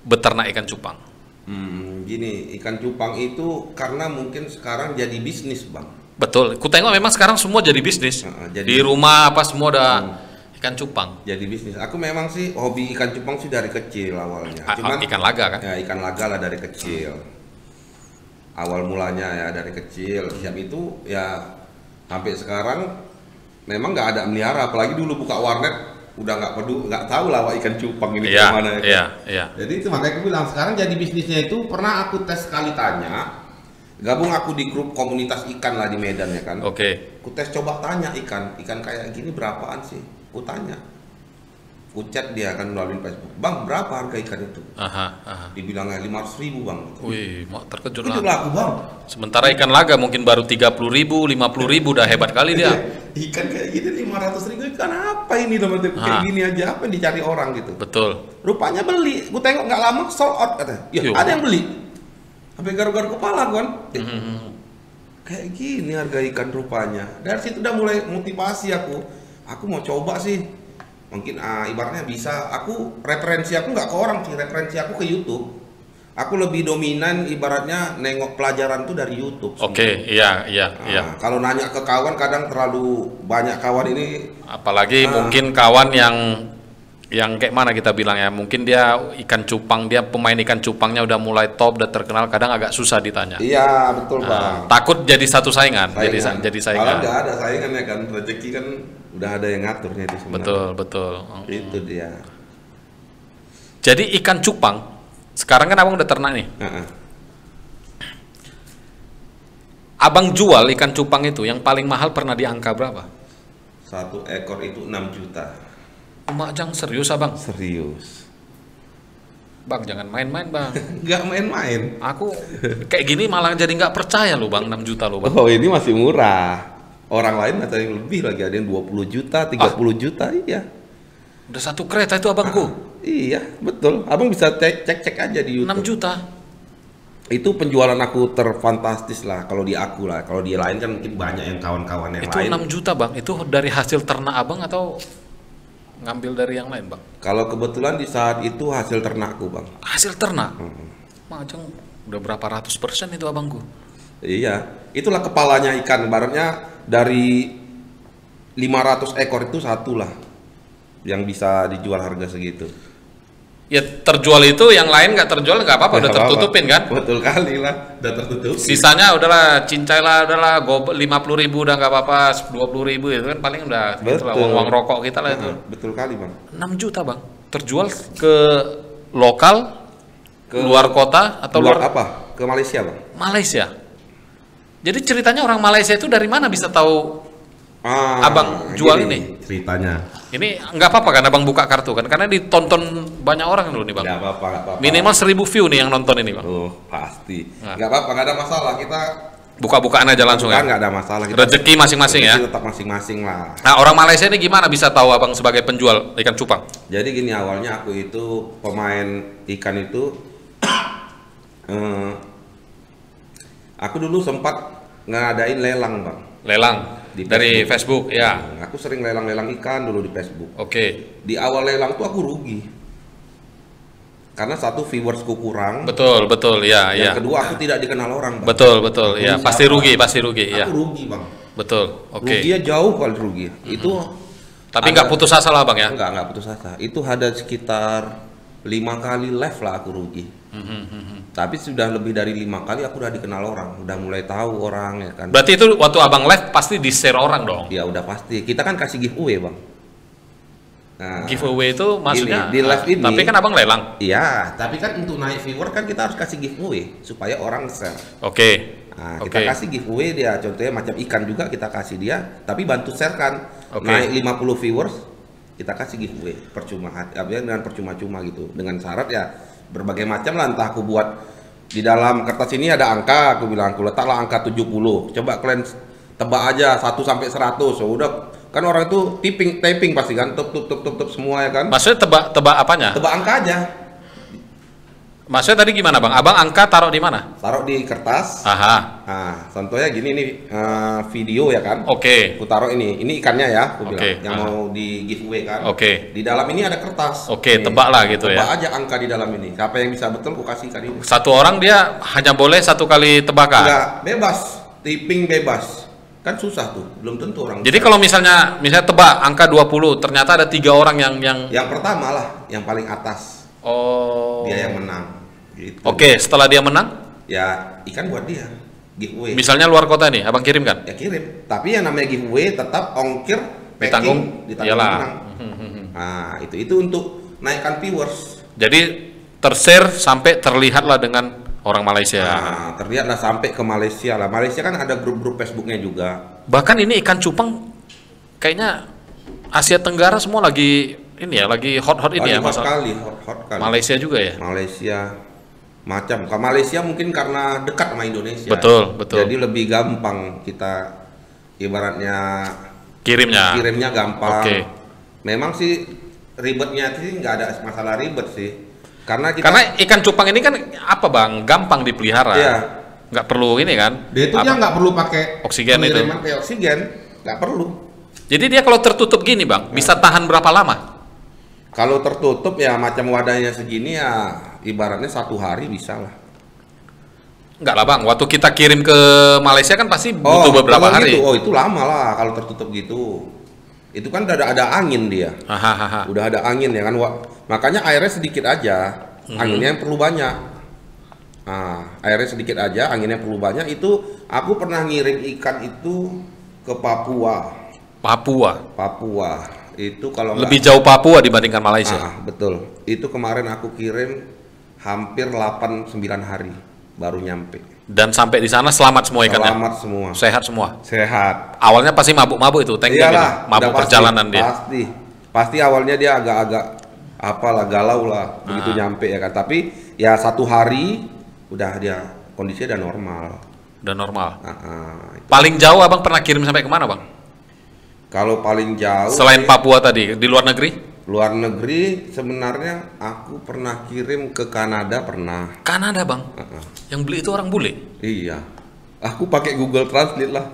beternak ikan cupang? Hmm, gini, ikan cupang itu karena mungkin sekarang jadi bisnis bang. Betul, ku tengok memang sekarang semua jadi bisnis. Nah, jadi di rumah apa semua ada hmm. ikan cupang. Jadi bisnis. Aku memang sih hobi ikan cupang sih dari kecil awalnya. A Cuman, ikan laga kan? Ya, ikan laga lah dari kecil. Awal mulanya ya dari kecil. Siap itu ya. Sampai sekarang memang nggak ada melihara, apalagi dulu buka warnet udah nggak peduli, nggak tahu lah ikan cupang ini yeah, kemana ya. Kan? Yeah, yeah. Jadi itu makanya aku bilang sekarang jadi bisnisnya itu pernah aku tes sekali tanya, gabung aku di grup komunitas ikan lah di Medan ya kan. Oke. Okay. Aku tes coba tanya ikan, ikan kayak gini berapaan sih? Aku tanya. Kucat dia akan melalui Facebook, bang berapa harga ikan itu? Aha, aha. Dibilangnya lima ratus ribu bang. Wih, mak terkejut lah. Itu laku bang. Sementara ikan laga mungkin baru tiga puluh ribu, lima puluh ribu, udah hebat kali dia. Ikan kayak gitu lima ratus ribu, ikan apa ini? Teman-teman? Kayak gini aja, apa yang dicari orang gitu. Betul. Rupanya beli, gue tengok nggak lama sold out katanya. Ya, ada yang beli. Sampai garuk-garuk kepala gue kan. Hmm. Kayak gini harga ikan rupanya. Dari situ udah mulai motivasi aku. Aku mau coba sih. Mungkin ah, ibaratnya bisa, aku referensi aku nggak ke orang sih, referensi aku ke YouTube. Aku lebih dominan ibaratnya nengok pelajaran tuh dari YouTube. Oke, okay, iya, iya, nah, iya. Kalau nanya ke kawan kadang terlalu banyak kawan ini. Apalagi nah, mungkin kawan yang yang kayak mana kita bilang ya, mungkin dia ikan cupang, dia pemain ikan cupangnya udah mulai top, udah terkenal, kadang agak susah ditanya. Iya, betul nah, Bang. Takut jadi satu saingan, saingan. jadi jadi saingan. Kalau nggak ada saingan ya kan, rezeki kan udah ada yang ngaturnya itu sebenarnya. Betul, betul. Itu dia. Jadi ikan cupang, sekarang kan abang udah ternak nih. Uh-uh. Abang jual ikan cupang itu, yang paling mahal pernah di angka berapa? Satu ekor itu enam juta. Mak jang serius abang? Serius. Bang jangan main-main bang. Nggak main-main. Aku kayak gini malah jadi nggak percaya loh bang, enam juta loh bang. Oh ini masih murah. Orang lain ada yang lebih lagi, ada yang dua puluh juta, tiga puluh juta, iya. Udah satu kereta itu abangku. Ah, iya, betul. Abang bisa cek-cek aja di YouTube. enam juta. Itu penjualan aku terfantastis lah, kalau di aku lah. Kalau di lain kan mungkin banyak yang kawan-kawan yang itu lain. Itu enam juta, Bang. Itu dari hasil ternak abang atau ngambil dari yang lain, Bang? Kalau kebetulan di saat itu hasil ternakku, Bang. Hasil ternak? Hmm. Macam udah berapa ratus persen itu abangku? Iya. Itulah kepalanya ikan, baratnya dari lima ratus ekor itu satulah yang bisa dijual harga segitu. Ya terjual itu, yang lain nggak terjual nggak apa-apa, udah apa -apa. tertutupin kan? Betul kali lah, udah tertutup. Sisanya udahlah, cincai lah, udahlah, lima puluh ribu udah nggak apa-apa, dua puluh ribu itu kan paling udah gitulah, uang-uang rokok kita lah itu. Betul kali bang. enam juta bang, terjual ke lokal, ke luar kota atau luar, luar apa? Ke Malaysia bang. Malaysia. Jadi ceritanya orang Malaysia itu dari mana bisa tahu ah, abang jual ini? Ceritanya. Ini nggak apa-apa kan abang buka kartu kan? Karena ditonton banyak orang dulu nih bang. Nggak apa-apa, nggak apa-apa. Minimal seribu view nih yang nonton ini bang. Oh pasti. Nggak nah. apa-apa, nggak ada masalah kita. Buka-bukaan aja langsung buka, ya? Nggak ada masalah. Kita rezeki masing-masing ya? Tetap masing-masing lah. Nah orang Malaysia ini gimana bisa tahu abang sebagai penjual ikan cupang? Jadi gini, awalnya aku itu pemain ikan itu. eh, Aku dulu sempat ngadain lelang, Bang. Lelang? Di Dari Facebook, Facebook ya? Nah, aku sering lelang-lelang ikan dulu di Facebook. Oke. Okay. Di awal lelang tuh aku rugi. Karena satu, viewersku kurang. Betul, betul, ya. Yang ya. kedua, aku tidak dikenal orang, Bang. Betul, betul, aku ya. Pasti apa? rugi, pasti rugi, aku ya. Aku rugi, Bang. Betul, oke. Okay. Ruginya jauh kalau rugi. Mm-hmm. Itu... Tapi nggak putus asa lah, Bang, ya? Nggak, nggak putus asa. Itu ada sekitar lima kali live lah aku rugi. Mm-hmm. Tapi sudah lebih dari lima kali aku udah dikenal orang, udah mulai tahu orang ya kan. Berarti itu waktu abang live pasti di share orang dong? Ya udah pasti, kita kan kasih giveaway bang. Nah, giveaway itu maksudnya ini, di live ini. Tapi kan abang lelang? Iya, tapi kan untuk naik viewer kan kita harus kasih giveaway supaya orang share. Oke. Okay. Nah, kita okay. kasih giveaway dia, contohnya macam ikan juga kita kasih dia, tapi bantu share kan. Okay. Naik lima puluh viewers kita kasih giveaway percuma, dengan percuma-cuma gitu, dengan syarat ya. Berbagai macam lah, entah aku buat di dalam kertas ini ada angka, aku bilang aku letaklah angka tujuh puluh, coba kalian tebak aja satu sampai seratus. So, udah kan orang itu tipping taping pasti kan, tup tup tup tup tup semua ya kan. Maksudnya tebak tebak apanya? Tebak angka aja. Maksudnya tadi gimana bang? Abang angka taruh di mana? Taruh di kertas. Aha. Nah, contohnya gini nih uh, video ya kan? Oke. Okay. Aku taruh ini, ini ikannya ya, aku okay. bilang yang Aha. mau di giveaway kan? Oke. Okay. Di dalam ini ada kertas. Oke, okay, tebak lah gitu tebak ya. Tebak aja angka di dalam ini. Siapa yang bisa betul, aku kasih ikan ini. Satu orang dia hanya boleh satu kali tebakan. Enggak, bebas, tipping bebas. Kan susah tuh, belum tentu orang. Jadi kalau misalnya, misalnya tebak angka dua puluh, ternyata ada tiga orang yang yang. Yang pertama lah, yang paling atas. Oh. Dia yang menang. Gitu. Oke, setelah dia menang, ya ikan buat dia giveaway. Misalnya luar kota nih, abang kirim kan? Ya kirim. Tapi yang namanya giveaway tetap ongkir packing, ditanggung menang. Nah, itu itu untuk naikkan viewers. Jadi tershare sampai terlihatlah dengan orang Malaysia. Nah, terlihatlah sampai ke Malaysia lah. Malaysia kan ada grup-grup Facebooknya juga. Bahkan ini ikan cupang, kayaknya Asia Tenggara semua lagi ini ya lagi hot-hot ini lagi ya hot masalah. Kali, hot, hot kali. Malaysia juga ya. Malaysia macam, kalau Malaysia mungkin karena dekat sama Indonesia. Betul, betul. Jadi lebih gampang kita ibaratnya kirimnya. Kirimnya gampang. Okay. Memang sih ribetnya sih nggak ada masalah ribet sih. Karena kita, karena ikan cupang ini kan apa Bang? Gampang dipelihara. Iya. Nggak perlu ini kan? Dia itu dia nggak perlu pakai oksigen itu. Pakai oksigen, nggak perlu. Jadi dia kalau tertutup gini Bang, nah, bisa tahan berapa lama? Kalau tertutup ya macam wadahnya segini ya, ibaratnya satu hari bisa lah. Enggak lah Bang, waktu kita kirim ke Malaysia kan pasti butuh oh, beberapa hari. Gitu. Oh itu lama lah kalau tertutup gitu. Itu kan udah ada, ada angin dia. Ahaha. Udah ada angin ya kan. Makanya airnya sedikit aja, hmm. anginnya yang perlu banyak. Nah, airnya sedikit aja, anginnya perlu banyak. Itu aku pernah ngirim ikan itu ke Papua. Papua? Papua. Itu kalau lebih enggak, jauh Papua dibandingkan Malaysia? Ah, betul. Itu kemarin aku kirim hampir delapan sampai sembilan hari baru nyampe. Dan sampai di sana selamat semua ikannya? Selamat semua. Sehat semua? Sehat. Awalnya pasti mabuk-mabuk itu? Tengku Iyalah, mabuk pasti, perjalanan dia? Pasti. Pasti awalnya dia agak-agak apalah, galau lah. Begitu ah. nyampe ya kan. Tapi ya satu hari udah dia kondisinya udah normal. Udah normal? Ah, ah, paling jauh Abang pernah kirim sampai kemana Bang? Kalau paling jauh... Selain Papua tadi, di luar negeri? Luar negeri sebenarnya aku pernah kirim ke Kanada pernah. Kanada Bang? Uh-uh. Yang beli itu orang bule? Iya. Aku pakai Google Translate lah.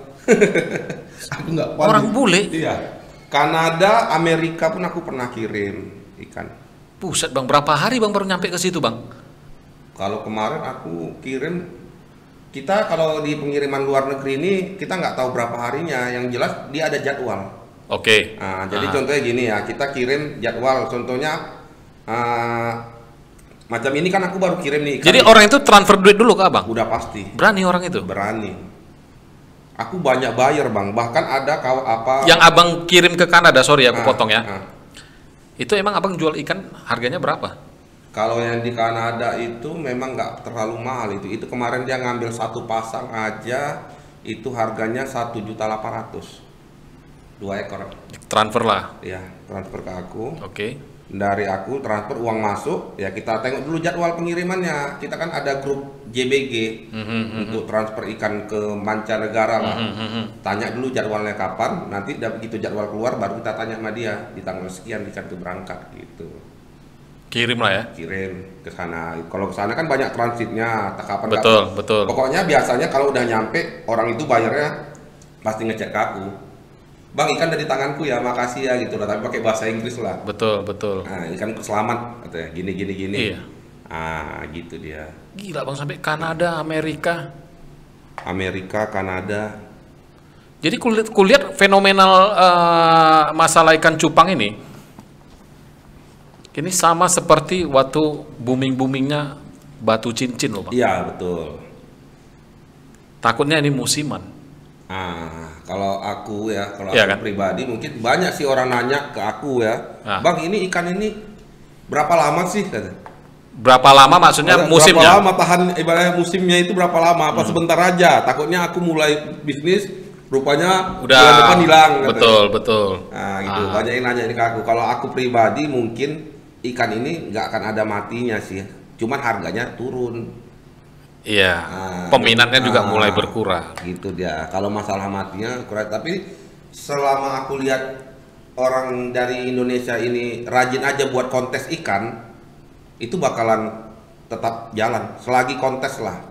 Aku nggak paham. Orang bule? Iya. Kanada, Amerika pun aku pernah kirim ikan. Pusat Bang, berapa hari Bang baru nyampe ke situ Bang? Kalau kemarin aku kirim, kita kalau di pengiriman luar negeri ini kita nggak tahu berapa harinya. Yang jelas dia ada jadwal. Oke. Okay. Nah, jadi ah. contohnya gini ya, kita kirim jadwal. Contohnya uh, macam ini kan aku baru kirim nih. Jadi ini. Orang itu transfer duit dulu ke Abang? Udah pasti. Berani orang itu? Berani. Aku banyak bayar Bang. Bahkan ada kaw apa? Yang Abang kirim ke Kanada, sorry aku ah, potong ya. Ah. Itu emang Abang jual ikan harganya berapa? Kalau yang di Kanada itu memang nggak terlalu mahal itu. Itu kemarin dia ngambil satu pasang aja itu harganya satu juta delapan ratus ribu. Dua ekor transfer lah ya, transfer ke aku. Oke, okay. Dari aku transfer uang masuk ya, kita tengok dulu jadwal pengirimannya. Kita kan ada grup J B G mm -hmm, untuk transfer ikan ke mancanegara lah. Mm -hmm. Tanya dulu jadwalnya kapan, nanti udah begitu jadwal keluar baru kita tanya sama dia di tanggal sekian ikan itu berangkat gitu. Kirim lah ya, kirim ke sana. Kalau ke sana kan banyak transitnya, tak kapan betul kapan. Betul, pokoknya biasanya kalau udah nyampe orang itu bayarnya pasti ngecek ke aku. Bang, ikan dari tanganku ya, makasih ya gitu lah, tapi pakai bahasa Inggris lah. Betul, betul. Nah, ikan selamat katanya, gini gini gini. Iya. Ah, gitu dia. Gila Bang, sampai Kanada, Amerika. Amerika, Kanada. Jadi kulihat kulihat fenomenal uh, masalah ikan cupang ini. Ini sama seperti waktu booming-boomingnya batu cincin loh Bang. Iya, betul. Takutnya ini musiman. Ah, kalau aku ya, kalau ya, aku kan? pribadi mungkin banyak sih orang nanya ke aku ya, ah. Bang ini ikan ini berapa lama sih? Berapa lama maksudnya berapa musimnya? Berapa lama tahan ibaratnya musimnya itu berapa lama? Apa hmm. sebentar aja? Takutnya aku mulai bisnis, rupanya udah bulan depan hilang. Betul katanya. Betul. Nah gitu, ah. banyak yang nanya ini ke aku. Kalau aku pribadi mungkin ikan ini nggak akan ada matinya sih, cuman harganya turun. Iya, nah, peminatnya nah, juga mulai berkurang. Gitu dia. Kalau masalah matinya kurang, tapi selama aku lihat orang dari Indonesia ini rajin aja buat kontes ikan, itu bakalan tetap jalan. Selagi kontes lah,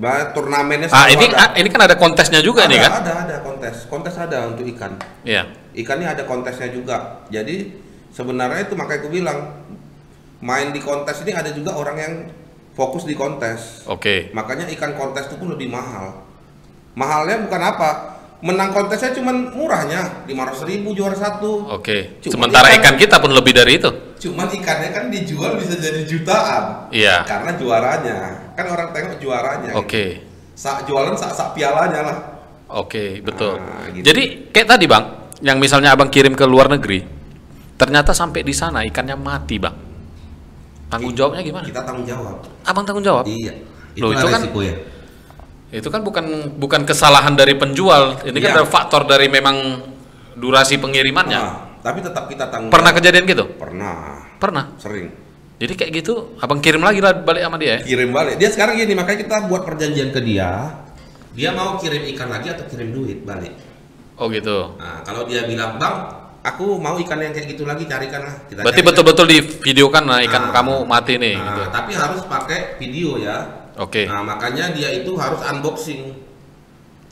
bah, turnamennya. Ah ini, ada. ini kan ada kontesnya juga ada, nih kan? Ada, ada kontes, kontes ada untuk ikan. Iya. Ikan ini ada kontesnya juga. Jadi sebenarnya itu makanya aku bilang main di kontes ini ada juga orang yang fokus di kontes. Oke. Okay. Makanya ikan kontes itu pun lebih mahal. Mahalnya bukan apa? Menang kontesnya cuman murahnya lima ratus ribu juara satu. Oke. Okay. Sementara ikan, ikan kita pun lebih dari itu. Cuman ikannya kan dijual bisa jadi jutaan. Iya. Karena juaranya. Kan orang tengok juaranya. Oke. Okay. Saat jualan saat-saat pialanya lah. Oke, okay, betul. Nah, gitu. Jadi kayak tadi Bang, yang misalnya Abang kirim ke luar negeri, ternyata sampai di sana ikannya mati Bang. Tanggung jawabnya gimana? Kita tanggung jawab. Abang tanggung jawab? Iya. Loh, itu kan resiko ya. Itu kan bukan bukan kesalahan dari penjual. Ini iya. kan ada faktor dari memang durasi pengirimannya. Nah, Tapi tetap kita tanggung. Pernah kejadian gitu? Pernah. Pernah? Sering. Jadi kayak gitu, abang kirim lagi lah balik sama dia ya? Kirim balik. Dia sekarang gini, makanya kita buat perjanjian ke dia. Dia mau kirim ikan lagi atau kirim duit balik. Oh gitu. Nah, kalau dia bilang, "Bang, aku mau ikan yang kayak gitu lagi, carikan lah." Kita berarti betul-betul di video kan, nah, ikan nah, kamu mati nih. Nah, gitu. Tapi harus pakai video ya. Oke. Okay. Nah, makanya dia itu harus unboxing.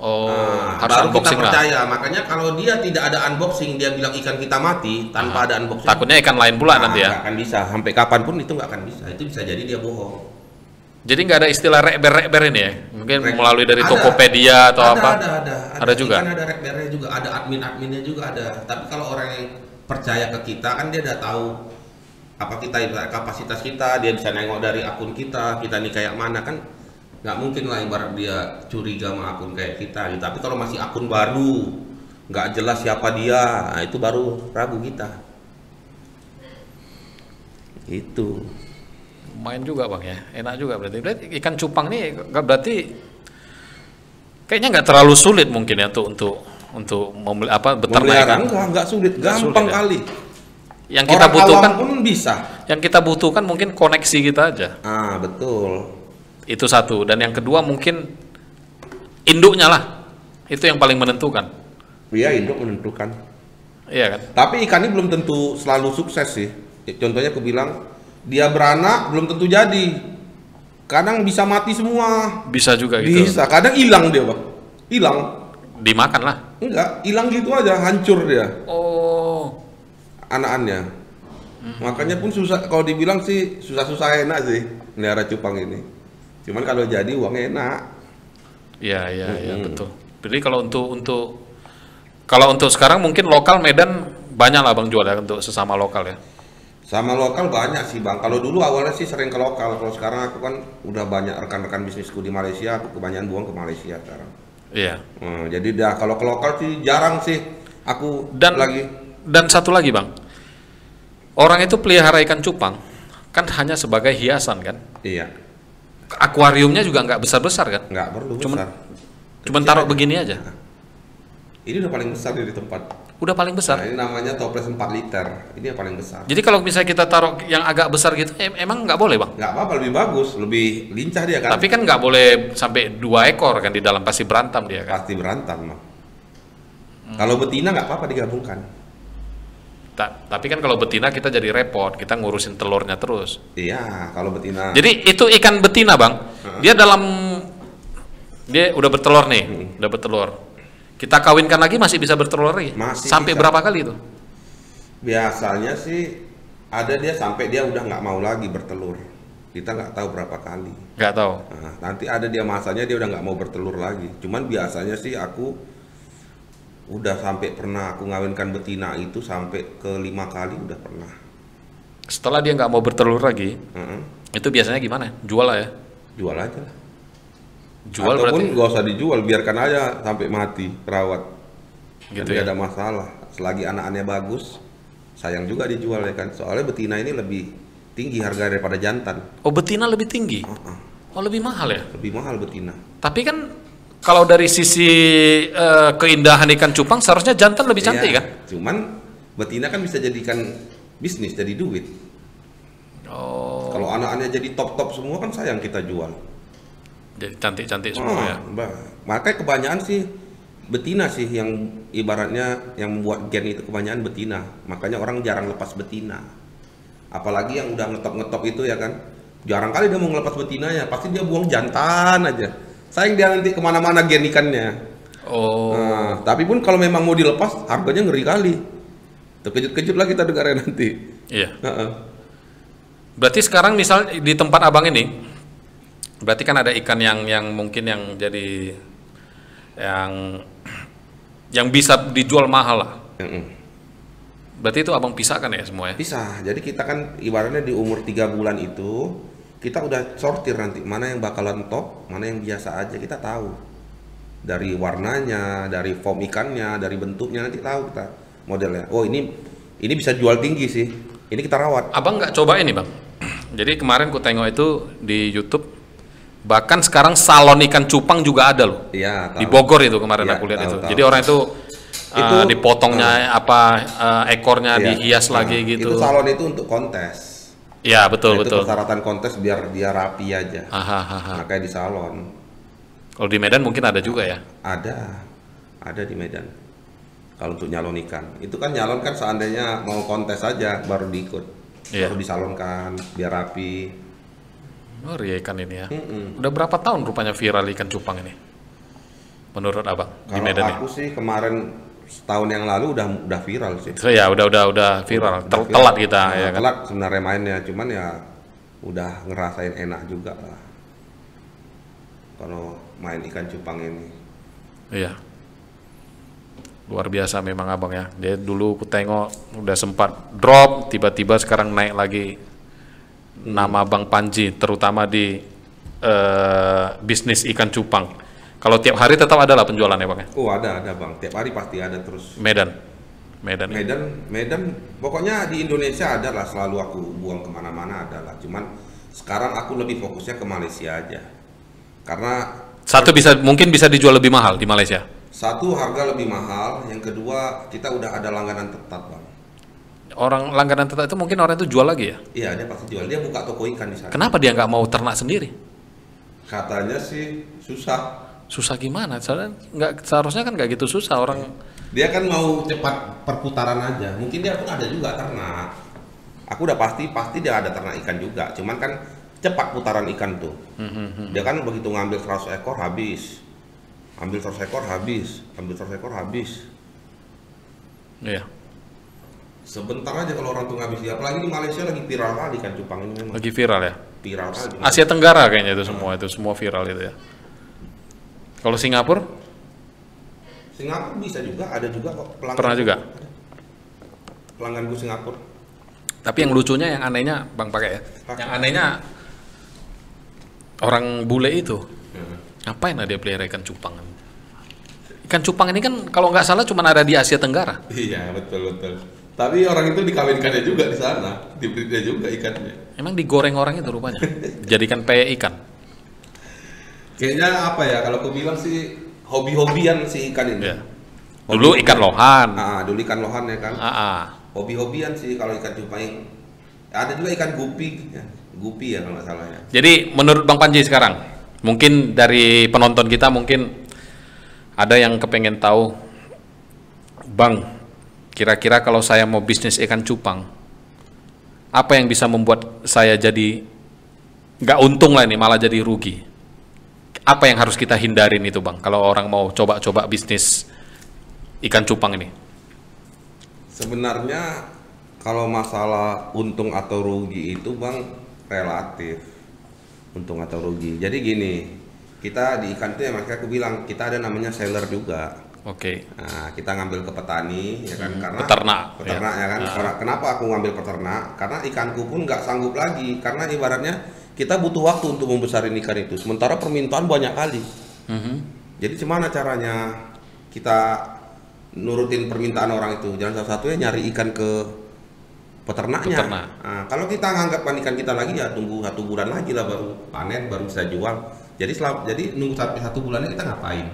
Oh, nah, harus baru unboxing kita percaya lah. Makanya kalau dia tidak ada unboxing, dia bilang ikan kita mati tanpa nah, ada unboxing. Takutnya ikan lain pula nah, nanti ya. Nggak akan bisa, sampai kapanpun itu nggak akan bisa. Itu bisa jadi dia bohong. Jadi nggak ada istilah rekber-rekber ini ya? Mungkin rek melalui dari ada, Tokopedia atau ada, apa? Ada, ada, ada. Ada juga? Ikan ada rekbernya juga, ada admin-adminnya juga ada. Tapi kalau orang yang percaya ke kita kan dia udah tahu apa kita, kapasitas kita, dia bisa nengok dari akun kita, kita nih kayak mana kan. Nggak mungkin lah ibarat dia curiga sama akun kayak kita gitu. Tapi kalau masih akun baru nggak jelas siapa dia, nah itu baru ragu kita. Itu main juga bang ya, enak juga berarti. Berarti ikan cupang nih nggak berarti kayaknya nggak terlalu sulit mungkin ya tuh untuk untuk membeli apa beternak. Nggak nggak sulit, gampang kali. Yang kita butuhkan pun bisa. Yang kita butuhkan mungkin koneksi kita aja. Ah betul. Itu satu, dan yang kedua mungkin induknya lah, itu yang paling menentukan. Iya, induk menentukan. Iya kan. Tapi ikan ini belum tentu selalu sukses sih. Contohnya aku bilang dia beranak belum tentu jadi. Kadang bisa mati semua. Bisa juga gitu. Bisa. Kadang hilang dia bang. Hilang. Dimakan lah. Enggak, hilang gitu aja, hancur dia. Oh. Anakannya. Hmm. Makanya pun susah kalau dibilang sih susah-susah enak sih melihara cupang ini. Cuman kalau jadi uangnya enak. Iya, iya, hmm. ya, betul. Jadi kalau untuk untuk kalau untuk sekarang mungkin lokal Medan banyak lah bang jual ya untuk sesama lokal ya. Sama lokal banyak sih bang. Kalau dulu awalnya sih sering ke lokal. Kalau sekarang aku kan udah banyak rekan-rekan bisnisku di Malaysia. Aku kebanyakan buang ke Malaysia sekarang. Iya. Hmm, jadi dah kalau ke lokal sih jarang sih aku dan lagi. Dan satu lagi bang, orang itu pelihara ikan cupang kan hanya sebagai hiasan kan? Iya. Akuariumnya juga nggak besar-besar kan? Nggak perlu cuman, besar. Cuman taruh begini aja. Ini udah paling besar di tempat. Udah paling besar? Nah, ini namanya toples empat liter. Ini yang paling besar. Jadi kalau misalnya kita taruh yang agak besar gitu, em emang nggak boleh bang? Nggak apa-apa, lebih bagus. Lebih lincah dia kan. Tapi kan nggak boleh sampai dua ekor kan di dalam, pasti berantem dia kan? Pasti berantem bang. Hmm. Kalau betina nggak apa-apa digabungkan. Ta tapi kan kalau betina kita jadi repot, kita ngurusin telurnya terus. Iya, kalau betina. Jadi itu ikan betina bang, uh-huh. dia dalam dia udah bertelur nih, hmm. udah bertelur. Kita kawinkan lagi masih bisa bertelur lagi. Masih sampai bisa. Berapa kali itu? Biasanya sih ada dia sampai dia udah nggak mau lagi bertelur. Kita nggak tahu berapa kali. Nggak tahu. Nah, nanti ada dia masanya dia udah nggak mau bertelur lagi. Cuman biasanya sih aku udah sampai pernah aku ngawinkan betina itu sampai ke lima kali udah pernah. Setelah dia nggak mau bertelur lagi, mm-hmm. itu biasanya gimana? Jual lah ya? Jual aja lah. Jual ataupun nggak usah dijual, biarkan aja sampai mati, rawat. Gitu ya? Ada masalah. Selagi anak-anaknya bagus, sayang juga dijual ya kan. Soalnya betina ini lebih tinggi harga daripada jantan. Oh betina lebih tinggi? Uh-uh. Oh lebih mahal ya? Lebih mahal betina. Tapi kan kalau dari sisi uh, keindahan ikan cupang seharusnya jantan lebih cantik ya, kan? Cuman betina kan bisa jadikan bisnis, jadi duit. Oh. Kalau anak-anaknya jadi top-top semua kan sayang kita jual. Jadi cantik-cantik semua oh, ya. Makanya kebanyakan sih betina sih yang ibaratnya yang membuat gen itu kebanyakan betina. Makanya orang jarang lepas betina. Apalagi yang udah ngetop-ngetop itu ya kan. Jarang kali dia mau ngelepas betinanya, pasti dia buang jantan aja. Sayang dia nanti kemana-mana gen ikannya. Oh. Nah, tapi pun kalau memang mau dilepas, harganya ngeri kali. Terkejut-kejut lah kita dengarnya nanti. Iya. Uh-uh. Berarti sekarang misal di tempat abang ini, berarti kan ada ikan yang yang mungkin yang jadi yang yang bisa dijual mahal lah. Uh-uh. Berarti itu abang pisahkan ya semuanya? Pisah. Jadi kita kan ibaratnya di umur tiga bulan itu, kita udah sortir nanti mana yang bakalan top, mana yang biasa aja, kita tahu dari warnanya, dari form ikannya, dari bentuknya, nanti tahu kita modelnya. Oh ini ini bisa jual tinggi sih, ini kita rawat. Abang nggak coba ini bang? Jadi kemarin ku tengok itu di YouTube, bahkan sekarang salon ikan cupang juga ada loh. Iya. Di Bogor itu kemarin ya, aku lihat tahu, itu. Tahu. Jadi orang itu itu uh, dipotongnya uh, apa uh, ekornya iya, dihias nah, lagi gitu. Itu salon itu untuk kontes. Iya betul nah, betul. Itu persyaratan kontes biar dia rapi aja. Aha, aha. Makanya di salon. Kalau di Medan mungkin ada juga ya? Ada, ada di Medan. Kalau untuk nyalon ikan, itu kan nyalon kan seandainya mau kontes aja baru diikut, yeah. baru disalonkan biar rapi. Oh, ya ikan ini ya. Mm-mm. Udah berapa tahun rupanya viral ikan cupang ini? Menurut abang kalau di Medan ini? Aku sih kemarin setahun yang lalu udah udah viral sih. So, ya udah udah udah viral. Udah, Ter viral. Telat kita nah, ya. Telat kan? Sebenarnya mainnya, cuman ya udah ngerasain enak juga lah. Kalau main ikan cupang ini. Iya. Luar biasa memang abang ya. Dia dulu ku tengok udah sempat drop, tiba-tiba sekarang naik lagi nama Bang Panji, terutama di uh, bisnis ikan cupang. Kalau tiap hari tetap ada lah penjualan ya bang ya? Oh ada, ada bang. Tiap hari pasti ada terus. Medan? Medan, Medan, ya. Medan. Pokoknya di Indonesia ada lah, selalu aku buang kemana-mana ada lah. Cuman sekarang aku lebih fokusnya ke Malaysia aja. Karena... Satu bisa mungkin bisa dijual lebih mahal di Malaysia? Satu harga lebih mahal, yang kedua kita udah ada langganan tetap bang. Orang langganan tetap itu mungkin orang itu jual lagi ya? Iya dia pasti jual, dia buka toko ikan di sana. Kenapa dia nggak mau ternak sendiri? Katanya sih susah. Susah gimana? Nggak, seharusnya kan nggak gitu susah orang. Dia kan mau cepat perputaran aja, mungkin dia pun ada juga ternak. Aku udah pasti pasti dia ada ternak ikan juga, cuman kan cepat putaran ikan tuh. Dia kan begitu ngambil seratus ekor habis. Ambil seratus ekor habis, ambil seratus ekor habis. Iya. Sebentar aja kalau orang tuh habis dia. Apalagi di Malaysia lagi viral kali kan cupang ini memang. Lagi viral ya? Viral kali. Asia Tenggara kayaknya itu semua nah. itu semua viral itu ya. Kalau Singapura? Singapura bisa juga, ada juga kok pelanggan. Pernah juga. Pelanggan gue Singapura. Tapi yang lucunya, yang anehnya, Bang pakai ya. Pakai. Yang anehnya orang bule itu. Ngapain ada dia pelihara ikan cupang? Ikan cupang ini kan kalau nggak salah cuma ada di Asia Tenggara. Iya betul betul. Tapi orang itu dikawinkannya juga di sana, diberinya juga ikannya. Emang digoreng orang itu rupanya. Jadikan peye ikan. Kayaknya apa ya? Kalau aku bilang sih hobi-hobian si ikan ini. Iya. Dulu ikan lohan. Ah, dulu ikan lohan ya kan. Ah. Hobi-hobian sih kalau ikan cupang. Ada juga ikan gupi, gupi ya kalau nggak salah ya. Jadi menurut Bang Panji sekarang? Mungkin dari penonton kita mungkin ada yang kepengen tahu, Bang, kira-kira kalau saya mau bisnis ikan cupang, apa yang bisa membuat saya jadi nggak untung lah ini, malah jadi rugi? Apa yang harus kita hindarin itu, Bang, kalau orang mau coba-coba bisnis ikan cupang ini? Sebenarnya kalau masalah untung atau rugi itu, Bang, relatif. Untung atau rugi. Jadi gini, kita di ikan itu ya makanya aku bilang kita ada namanya seller juga. Oke. Okay. Nah, kita ngambil ke petani, ya kan? Hmm, karena peternak, peternak ya, ya kan? Nah. Kenapa aku ngambil peternak? Karena ikanku pun nggak sanggup lagi. Karena ibaratnya kita butuh waktu untuk membesarin ikan itu. Sementara permintaan banyak kali. Mm-hmm. Jadi gimana caranya kita nurutin permintaan orang itu? Jalan satu-satunya nyari ikan ke Peternaknya. Peternak. Nah, kalau kita nganggap ikan kita lagi ya tunggu satu bulan lagi lah baru panen baru bisa jual. Jadi selama jadi nunggu sampai satu bulannya kita ngapain?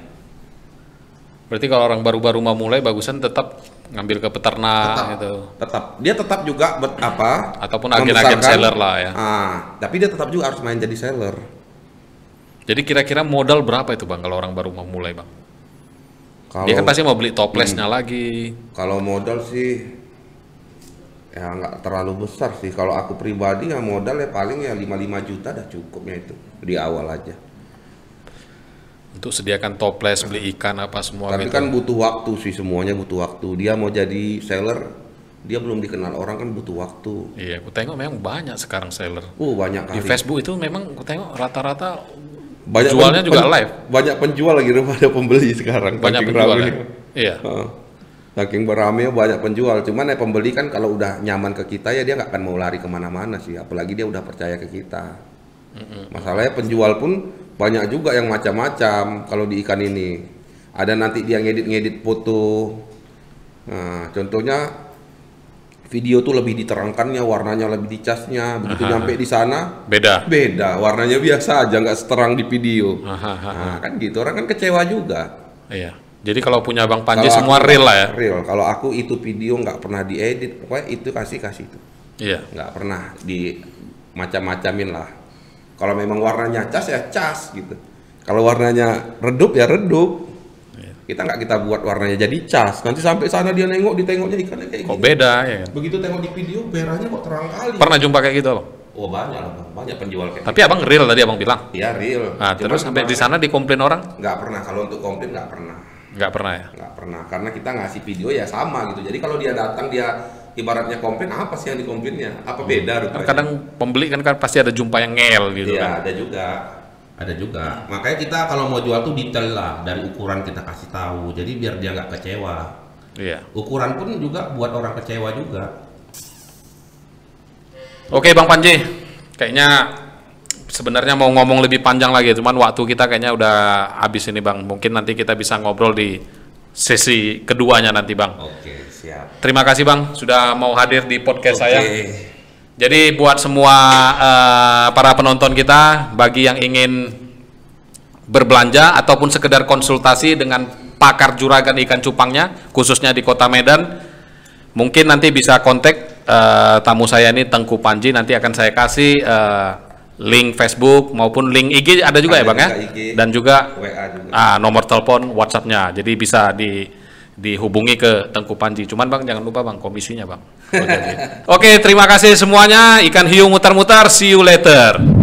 Berarti kalau orang baru-baru mau mulai bagusan tetap ngambil ke peternak. Tetap. Gitu. Tetap. Dia tetap juga ber, apa? Ataupun agen-agen seller lah ya. Ah, tapi dia tetap juga harus main jadi seller. Jadi kira-kira modal berapa itu bang kalau orang baru mau mulai bang? Kalau, dia kan pasti mau beli toplesnya hmm, lagi. Kalau modal sih. Ya nggak terlalu besar sih, kalau aku pribadi ya modal ya paling ya lima puluh lima juta dah cukupnya itu, di awal aja. Untuk sediakan toples, beli ikan apa semua tapi gitu. Kan butuh waktu sih, semuanya butuh waktu, dia mau jadi seller, dia belum dikenal orang kan butuh waktu. Iya, aku tengok memang banyak sekarang seller. Uh, banyak kali. Di Facebook itu memang aku tengok rata-rata jualnya juga live. Banyak penjual lagi daripada pembeli sekarang. Banyak penjual ya? Iya. Uh. Saking beramai banyak penjual, cuman ya pembeli kan kalau udah nyaman ke kita ya dia nggak akan mau lari kemana-mana sih, apalagi dia udah percaya ke kita. Mm-hmm. Masalahnya penjual pun banyak juga yang macam-macam kalau di ikan ini. Ada nanti dia ngedit-ngedit foto, nah, contohnya video tuh lebih diterangkannya, warnanya lebih dicasnya, begitu aha, nyampe di sana beda, beda, warnanya biasa aja nggak seterang di video. Aha, aha. Nah, kan gitu orang kan kecewa juga. Iya. Jadi kalau punya Bang Panji kalo semua real lah ya? Real, kalau aku itu video nggak pernah diedit, pokoknya itu kasih-kasih itu. Iya. Nggak pernah di macam-macamin lah. Kalau memang warnanya cas ya cas gitu. Kalau warnanya redup ya redup. Iya. Kita nggak kita buat warnanya jadi cas. Nanti sampai sana dia nengok, ditengoknya ikannya kayak kok gitu. Beda ya kan? Begitu tengok di video, berahnya kok terang kali. Pernah jumpa kayak gitu loh? Oh banyak lah Bang, banyak penjual kayak tapi gitu. Abang real tadi abang bilang? Iya real. Nah, terus sampai di sana dikomplain orang? Nggak pernah, kalau untuk komplain nggak pernah. Nggak pernah ya? Nggak pernah, karena kita ngasih video ya sama gitu. Jadi kalau dia datang dia ibaratnya komplain, apa sih yang dikomplainnya? Apa beda hmm. rupanya? Kadang pembeli kan, kan pasti ada jumpa yang ngel gitu ya, kan? ada juga ada juga, makanya kita kalau mau jual tuh detail lah, dari ukuran kita kasih tahu, jadi biar dia nggak kecewa. Iya. Ukuran pun juga buat orang kecewa juga. Oke Bang Panji, kayaknya sebenarnya mau ngomong lebih panjang lagi, cuman waktu kita kayaknya udah habis ini Bang. Mungkin nanti kita bisa ngobrol di sesi keduanya nanti Bang. Oke, siap. Terima kasih Bang sudah mau hadir di podcast Oke. saya. Jadi buat semua uh, para penonton kita, bagi yang ingin berbelanja ataupun sekedar konsultasi dengan pakar juragan ikan cupangnya, khususnya di Kota Medan, mungkin nanti bisa kontak uh, tamu saya ini Tengku Panji. Nanti akan saya kasih Uh, link Facebook maupun link I G ada juga ada ya Bang ya, dan juga, W A juga. Ah, nomor telepon WhatsApp-nya, jadi bisa di dihubungi ke Tengku Panji. Cuman Bang jangan lupa Bang komisinya Bang. Oke, terima kasih semuanya. Ikan hiu mutar-mutar, see you later.